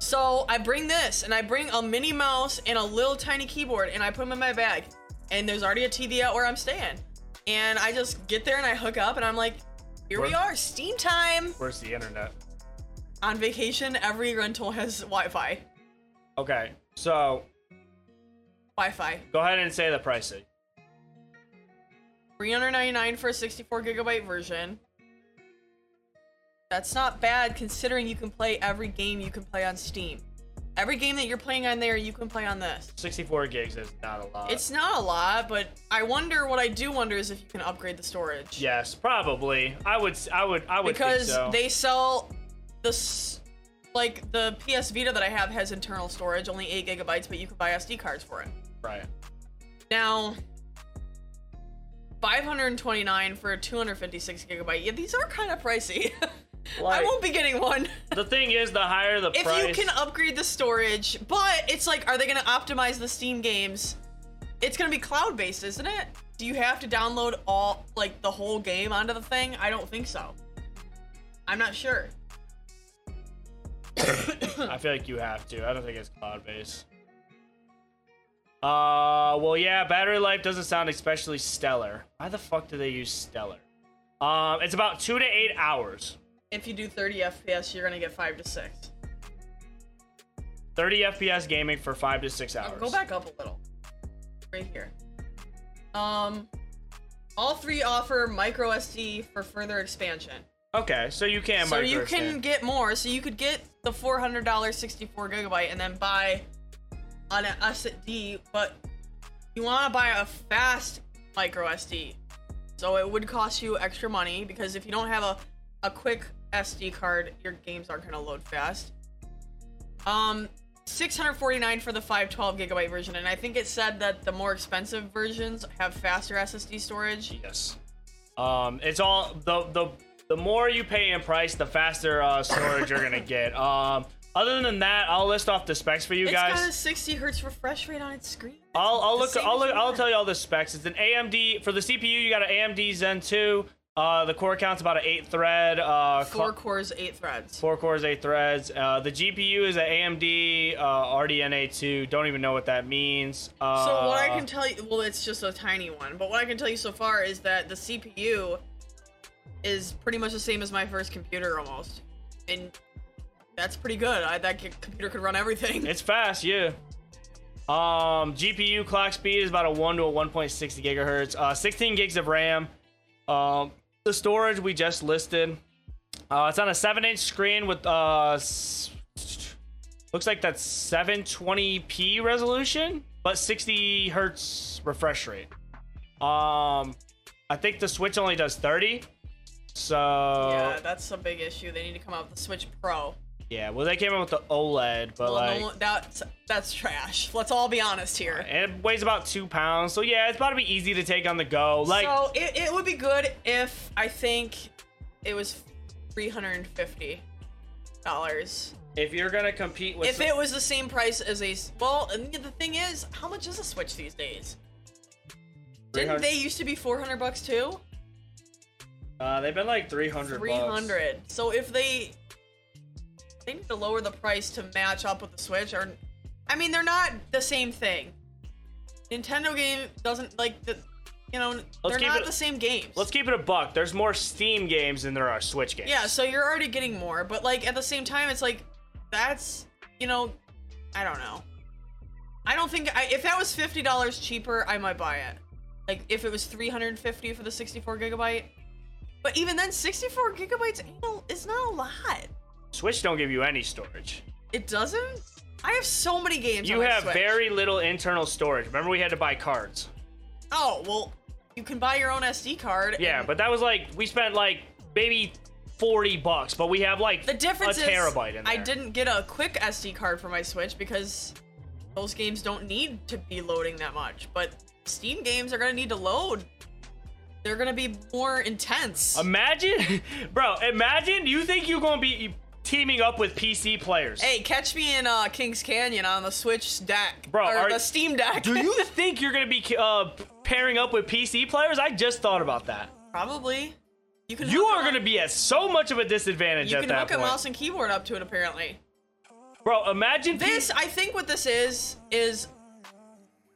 So I bring this, and I bring a mini mouse and a little tiny keyboard, and I put them in my bag. And there's already a T V out where I'm staying. And I just get there, and I hook up, and I'm like, here Where, we are, Steam time. Where's the internet? On vacation, every rental has Wi-Fi. Okay, so... Wi-Fi. Go ahead and say the pricing. three hundred ninety-nine dollars for a sixty-four gigabyte version. That's not bad, considering you can play every game you can play on Steam. Every game that you're playing on there, you can play on this. sixty-four gigs is not a lot. It's not a lot, but I wonder, what I do wonder is if you can upgrade the storage. Yes, probably. I would, I would, I would because think so. They sell the, like, the P S Vita that I have has internal storage, only eight gigabytes, but you can buy S D cards for it. Right. Now, five hundred twenty-nine dollars for a two hundred fifty-six gigabyte. Yeah, these are kind of pricey. Like, I won't be getting one. The thing is, the higher the if price... If you can upgrade the storage, but it's like, are they going to optimize the Steam games? It's going to be cloud-based, isn't it? Do you have to download all, like, the whole game onto the thing? I don't think so. I'm not sure. I feel like you have to. I don't think it's cloud-based. Uh, well, yeah, battery life doesn't sound especially stellar. Why the fuck do they use stellar? Um, it's about two to eight hours. If you do thirty F P S, you're gonna get five to six. thirty F P S gaming for five to six hours. Oh, go back up a little. Right here. Um, all three offer micro S D for further expansion. Okay, so you can. So micro you extend. Can get more. So you could get the four hundred dollars sixty-four gigabyte and then buy an S D, but you want to buy a fast micro S D. So it would cost you extra money because if you don't have a a quick S D card, your games aren't gonna load fast. Um, six hundred forty-nine dollars for the five hundred twelve gigabyte version, and I think it said that the more expensive versions have faster S S D storage. Yes. Um, it's all the the the more you pay in price, the faster uh, storage you're gonna get. Um, other than that, I'll list off the specs for you it's guys. It's got a sixty hertz refresh rate on its screen. It's I'll I'll look I'll look, I'll tell you all the specs. It's an A M D for the C P U. You got an A M D Zen two. Uh, the core count's about an eight thread. Uh, four cores, eight threads. Four cores, eight threads. Uh, the G P U is an A M D uh, R D N A two. Don't even know what that means. Uh, so what I can tell you, well, it's just a tiny one, but what I can tell you so far is that the C P U is pretty much the same as my first computer almost, and that's pretty good. I, that computer could run everything. It's fast, yeah. Um, G P U clock speed is about a one to a one point six gigahertz. Uh, sixteen gigs of RAM. Um. The storage we just listed. Uh, it's on a seven inch screen with uh, s- looks like that's seven twenty p resolution, but sixty hertz refresh rate. Um, I think the Switch only does thirty. So yeah, that's a big issue. They need to come out with the Switch Pro. Yeah, well, they came out with the OLED, but well, like no, that's that's trash. Let's all be honest here. It weighs about two pounds, so yeah, it's about to be easy to take on the go. Like, so it, it would be good if I think it was three hundred and fifty dollars. If you're gonna compete with, if some... it was the same price as a well, and the thing is, how much is a Switch these days? Didn't they used to be four hundred bucks too? Uh, they've been like three hundred. Three hundred. So if they They need to lower the price to match up with the Switch, or I mean, they're not the same thing. Nintendo game doesn't like the, you know, let's they're not it, the same games. Let's keep it a buck. There's more Steam games than there are Switch games. Yeah, so you're already getting more, but like at the same time, it's like that's, you know, I don't know. I don't think I, if that was fifty dollars cheaper, I might buy it. Like if it was three hundred fifty dollars for the sixty-four gigabyte, but even then, sixty-four gigabytes is not a lot. Switch don't give you any storage. It doesn't? I have so many games on my Switch. You have very little internal storage. Remember, we had to buy cards. Oh, well, you can buy your own S D card. Yeah, but that was like, we spent like maybe forty bucks, but we have like the difference a terabyte in there. I didn't get a quick S D card for my Switch because those games don't need to be loading that much, but Steam games are going to need to load. They're going to be more intense. Imagine, bro, imagine you think you're going to be... You, teaming up with P C players. Hey, catch me in uh, Kings Canyon on the Switch deck. Bro, or are, the Steam Deck. Do you think you're going to be uh, pairing up with P C players? I just thought about that. Probably. You can. You are going to be at so much of a disadvantage at that point. You can hook a mouse and keyboard up to it, apparently. Bro, imagine... This, P- I think what this is, is...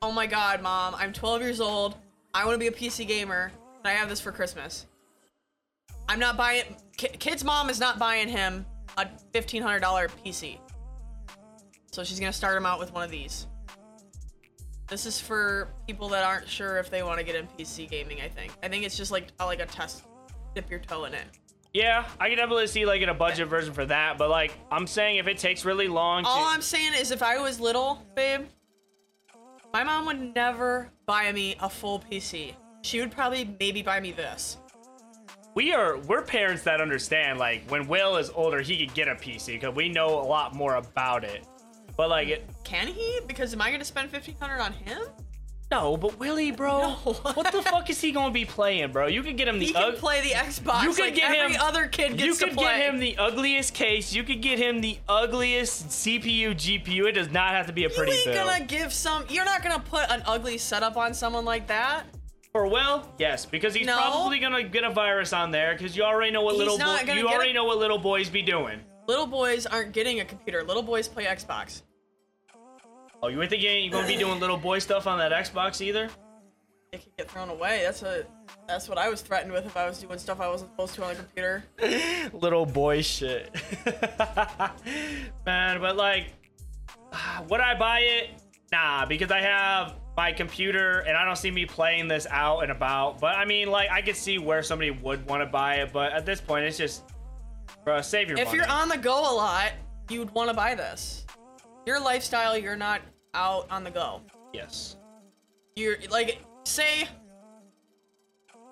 Oh my god, Mom. I'm twelve years old. I want to be a P C gamer. And I have this for Christmas. I'm not buying... K- Kid's mom is not buying him a fifteen hundred dollar P C. So she's gonna start them out with one of these. This is for people that aren't sure if they want to get in P C gaming, I think. I think it's just like like a test, dip your toe in it. Yeah, I can definitely see like in a budget okay. version for that, but like I'm saying if it takes really long to... All I'm saying is if I was little, babe, my mom would never buy me a full P C. She would probably maybe buy me this. We are, we're parents that understand, like, when Will is older, he could get a P C, because we know a lot more about it. But, like, it... Can he? Because am I going to spend fifteen hundred dollars on him? No, but Willie, bro. No. What the fuck is he going to be playing, bro? You could get him the... He can ug- play the Xbox you could like get every him, other kid gets to play. You could get him the ugliest case. You could get him the ugliest C P U, G P U. It does not have to be a pretty you ain't build. Gonna give some, you're not going to put an ugly setup on someone like that. Or Will, yes, because he's no. probably gonna get a virus on there because you already know what he's little bo- you already a- know what little boys be doing. Little boys aren't getting a computer. Little boys play Xbox. Oh, you think you ain't gonna be doing little boy stuff on that Xbox either? It could get thrown away. That's a that's what I was threatened with if I was doing stuff I wasn't supposed to on the computer. Little boy shit, man. But like, would I buy it? Nah, because I have my computer and I don't see me playing this out and about, but I mean, like, I could see where somebody would want to buy it, but at this point it's just, bro, save your if money. You're on the go a lot, you'd want to buy this. Your lifestyle, you're not out on the go. Yes, you're like, say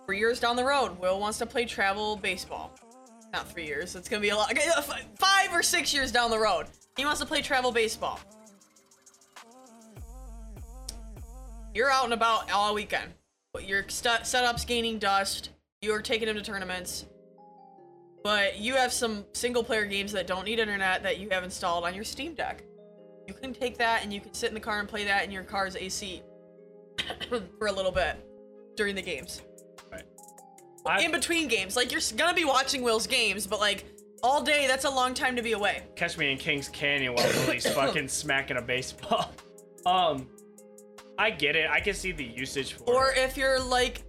three years down the road Will wants to play travel baseball. Not three years, it's gonna be a lot. Five or six years down the road he wants to play travel baseball. You're out and about all weekend. But your st- setup's gaining dust. You're taking him to tournaments. But you have some single player games that don't need internet that you have installed on your Steam Deck. You can take that and you can sit in the car and play that in your car's A C for a little bit during the games. Right. I- in between games. Like, you're gonna be watching Will's games, but like all day, that's a long time to be away. Catch me in Kings Canyon while Willie's fucking smacking a baseball. Um... I get it. I can see the usage for Or it. If you're like,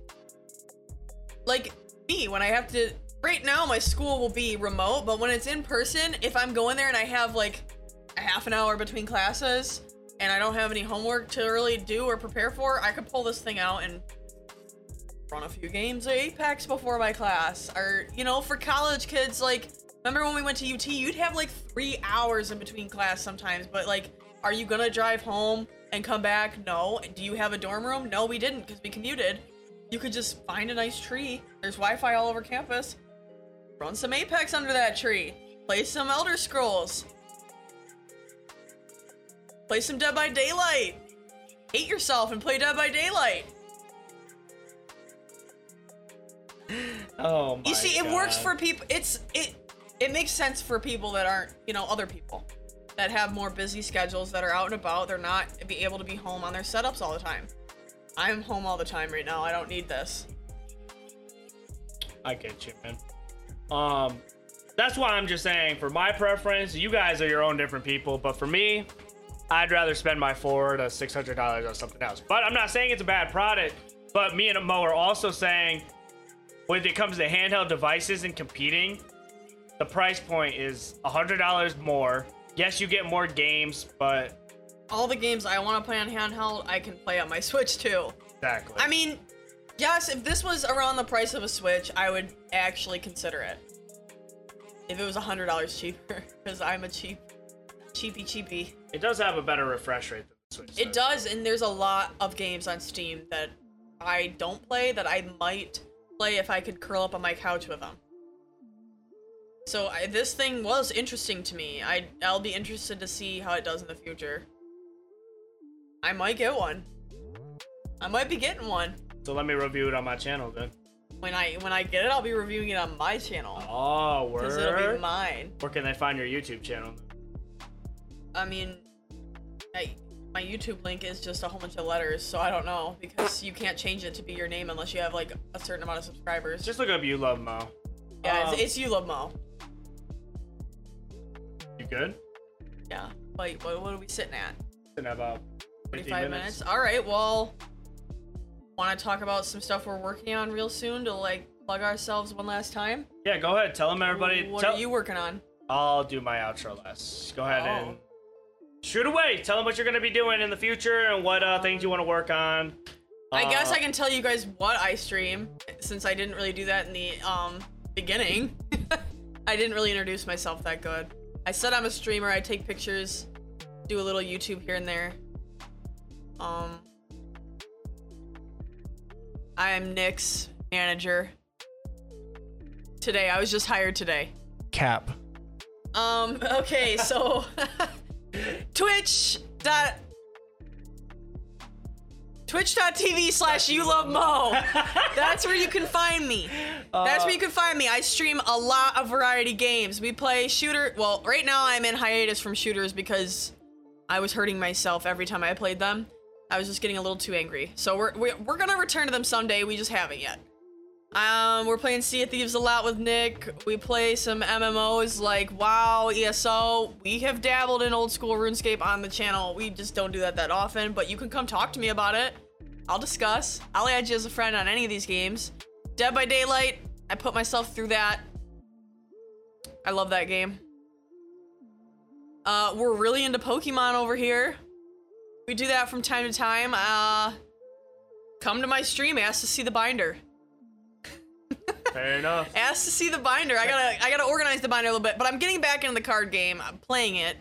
like me, when I have to, right now my school will be remote, but when it's in person, if I'm going there and I have like a half an hour between classes and I don't have any homework to really do or prepare for, I could pull this thing out and run a few games of Apex before my class. Or, you know, for college kids, like, remember when we went to U T, you'd have like three hours in between class sometimes, but like, are you gonna drive home and come back? No. Do you have a dorm room? No, we didn't because we commuted. You could just find a nice tree. There's Wi-Fi all over campus. Run some Apex under that tree. Play some Elder Scrolls. Play some Dead by Daylight. Hate yourself and play Dead by Daylight. Oh my god. You see, it works for people. It's it it makes sense for people that aren't, you know, other people that have more busy schedules, that are out and about. They're not be able to be home on their setups all the time. I'm home all the time right now. I don't need this. I get you, man. Um, that's why I'm just saying, for my preference, you guys are your own different people, but for me, I'd rather spend my four to six hundred dollars on something else. But I'm not saying it's a bad product, but me and Mo are also saying, when it comes to handheld devices and competing, the price point is one hundred dollars more. Yes, you get more games, but all the games I want to play on handheld, I can play on my Switch too. Exactly. I mean, yes, if this was around the price of a Switch, I would actually consider it. If it was one hundred dollars cheaper, because I'm a cheap, cheapy cheapy. It does have a better refresh rate than the Switch. It does, and there's a lot of games on Steam that I don't play that I might play if I could curl up on my couch with them. So I, this thing was interesting to me. I, I'll be interested to see how it does in the future. I might get one. I might be getting one. So let me review it on my channel then. When I when I get it, I'll be reviewing it on my channel. Oh, word. Because it'll be mine. Where can they find your YouTube channel? I mean, I, my YouTube link is just a whole bunch of letters, so I don't know. Because you can't change it to be your name unless you have like a certain amount of subscribers. Just look up You Love Mo. Yeah, um, it's, it's You Love Mo. Good? Yeah. Wait, what, what are we sitting at? Sitting at about forty-five minutes. All right, well, want to talk about some stuff we're working on real soon to like plug ourselves one last time? Yeah, go ahead. Tell them, everybody. What tell, are you working on? I'll do my outro last. Go ahead oh. and shoot away. Tell them what you're going to be doing in the future and what uh, things you want to work on. Uh, I guess I can tell you guys what I stream, since I didn't really do that in the um beginning. I didn't really introduce myself that good. I said I'm a streamer. I take pictures, do a little YouTube here and there. Um, I am Nick's manager. Today, I was just hired today. Cap. Um. Okay, so Twitch dot Twitch.tv slash You Love Mo. That's where you can find me. That's where you can find me. I stream a lot of variety games. We play shooter. Well, right now I'm in hiatus from shooters because I was hurting myself every time I played them. I was just getting a little too angry. So we're we're, we're gonna return to them someday. We just haven't yet. Um, we're playing Sea of Thieves a lot with Nick. We play some M M Os like WoW, E S O. We have dabbled in old school RuneScape on the channel. We just don't do that that often, but you can come talk to me about it. I'll discuss. I'll add you as a friend on any of these games. Dead by Daylight, I put myself through that. I love that game. Uh, we're really into Pokemon over here. We do that from time to time. Uh, come to my stream, ask to see the binder. Fair enough. Asked to see the binder. I gotta, I gotta organize the binder a little bit, but I'm getting back into the card game. I'm playing it.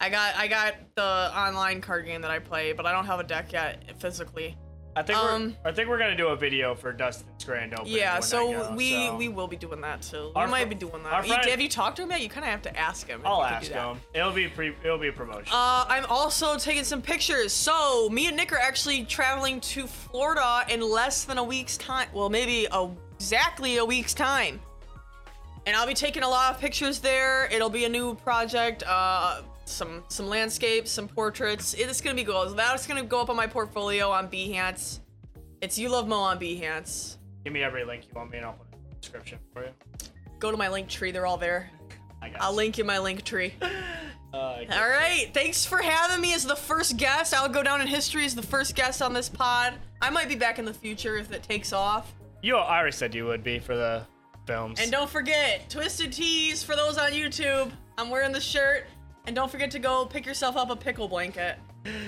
I got, I got the online card game that I play, but I don't have a deck yet physically. I think, um, we're, I think we're gonna do a video for Dustin's grand opening. Yeah, so go, we, so. we will be doing that too. Our we might fr- be doing that. Friend, have you talked to him yet? You kind of have to ask him. I'll ask him. It'll be, pre- it'll be a promotion. Uh, I'm also taking some pictures. So me and Nick are actually traveling to Florida in less than a week's time. Well, maybe a. exactly a week's time, and I'll be taking a lot of pictures there. It'll be a new project, uh some some landscapes, some portraits. It's gonna be cool. That's gonna go up on my portfolio on Behance. It's You Love Mo on Behance. Give me every link you want me and I'll put it in the description for you. Go to my link tree, they're all there. I got I'll you. link in my link tree. uh, all right, thanks for having me as the first guest. I'll go down in history as the first guest on this pod. I might be back in the future if it takes off. You already said you would be for the films. And don't forget, Twisted Tees for those on YouTube. I'm wearing the shirt. And don't forget to go pick yourself up a pickle blanket.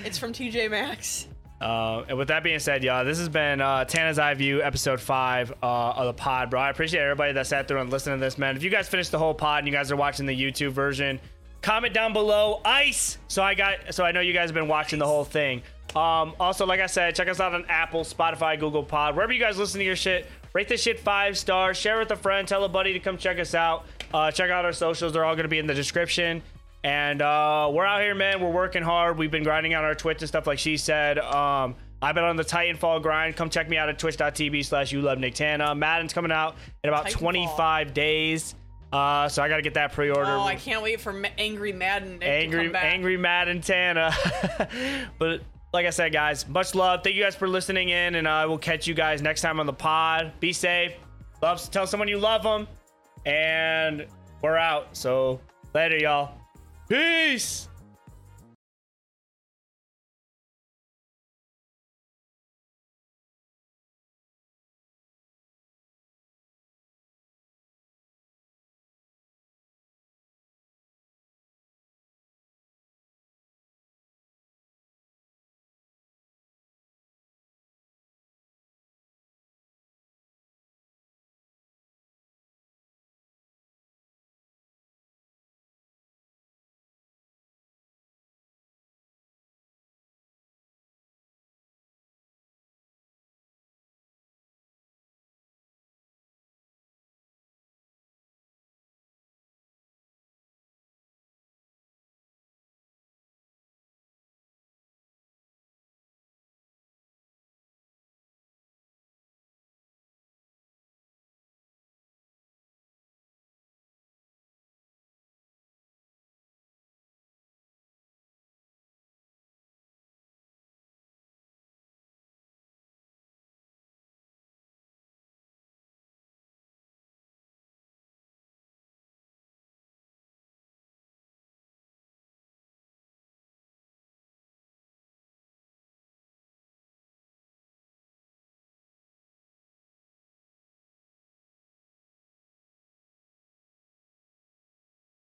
It's from T J Maxx. Uh, and with that being said, y'all, this has been uh, Tana's Eye View, episode five uh, of the pod, bro. I appreciate everybody that sat through and listened to this, man. If you guys finished the whole pod and you guys are watching the YouTube version, comment down below, ice, so I got, so I know you guys have been watching the whole thing. Um, also, like I said, check us out on Apple, Spotify, Google Pod, wherever you guys listen to your shit. Rate this shit five stars. Share with a friend. Tell a buddy to come check us out. Uh, check out our socials. They're all going to be in the description. And uh, we're out here, man. We're working hard. We've been grinding out our Twitch and stuff like she said. Um, I've been on the Titanfall grind. Come check me out at twitch.tv slash you love Nick Tanner. Madden's coming out in about Titanfall. twenty-five days. Uh, so I got to get that pre-order. Oh, I can't wait for Ma- Angry Madden Nick Angry, to come back. Angry Madden Tanner. But... like I said, guys, much love. Thank you guys for listening in, and I uh, will catch you guys next time on the pod. Be safe. Love, tell someone you love them, and we're out. So later, y'all. Peace.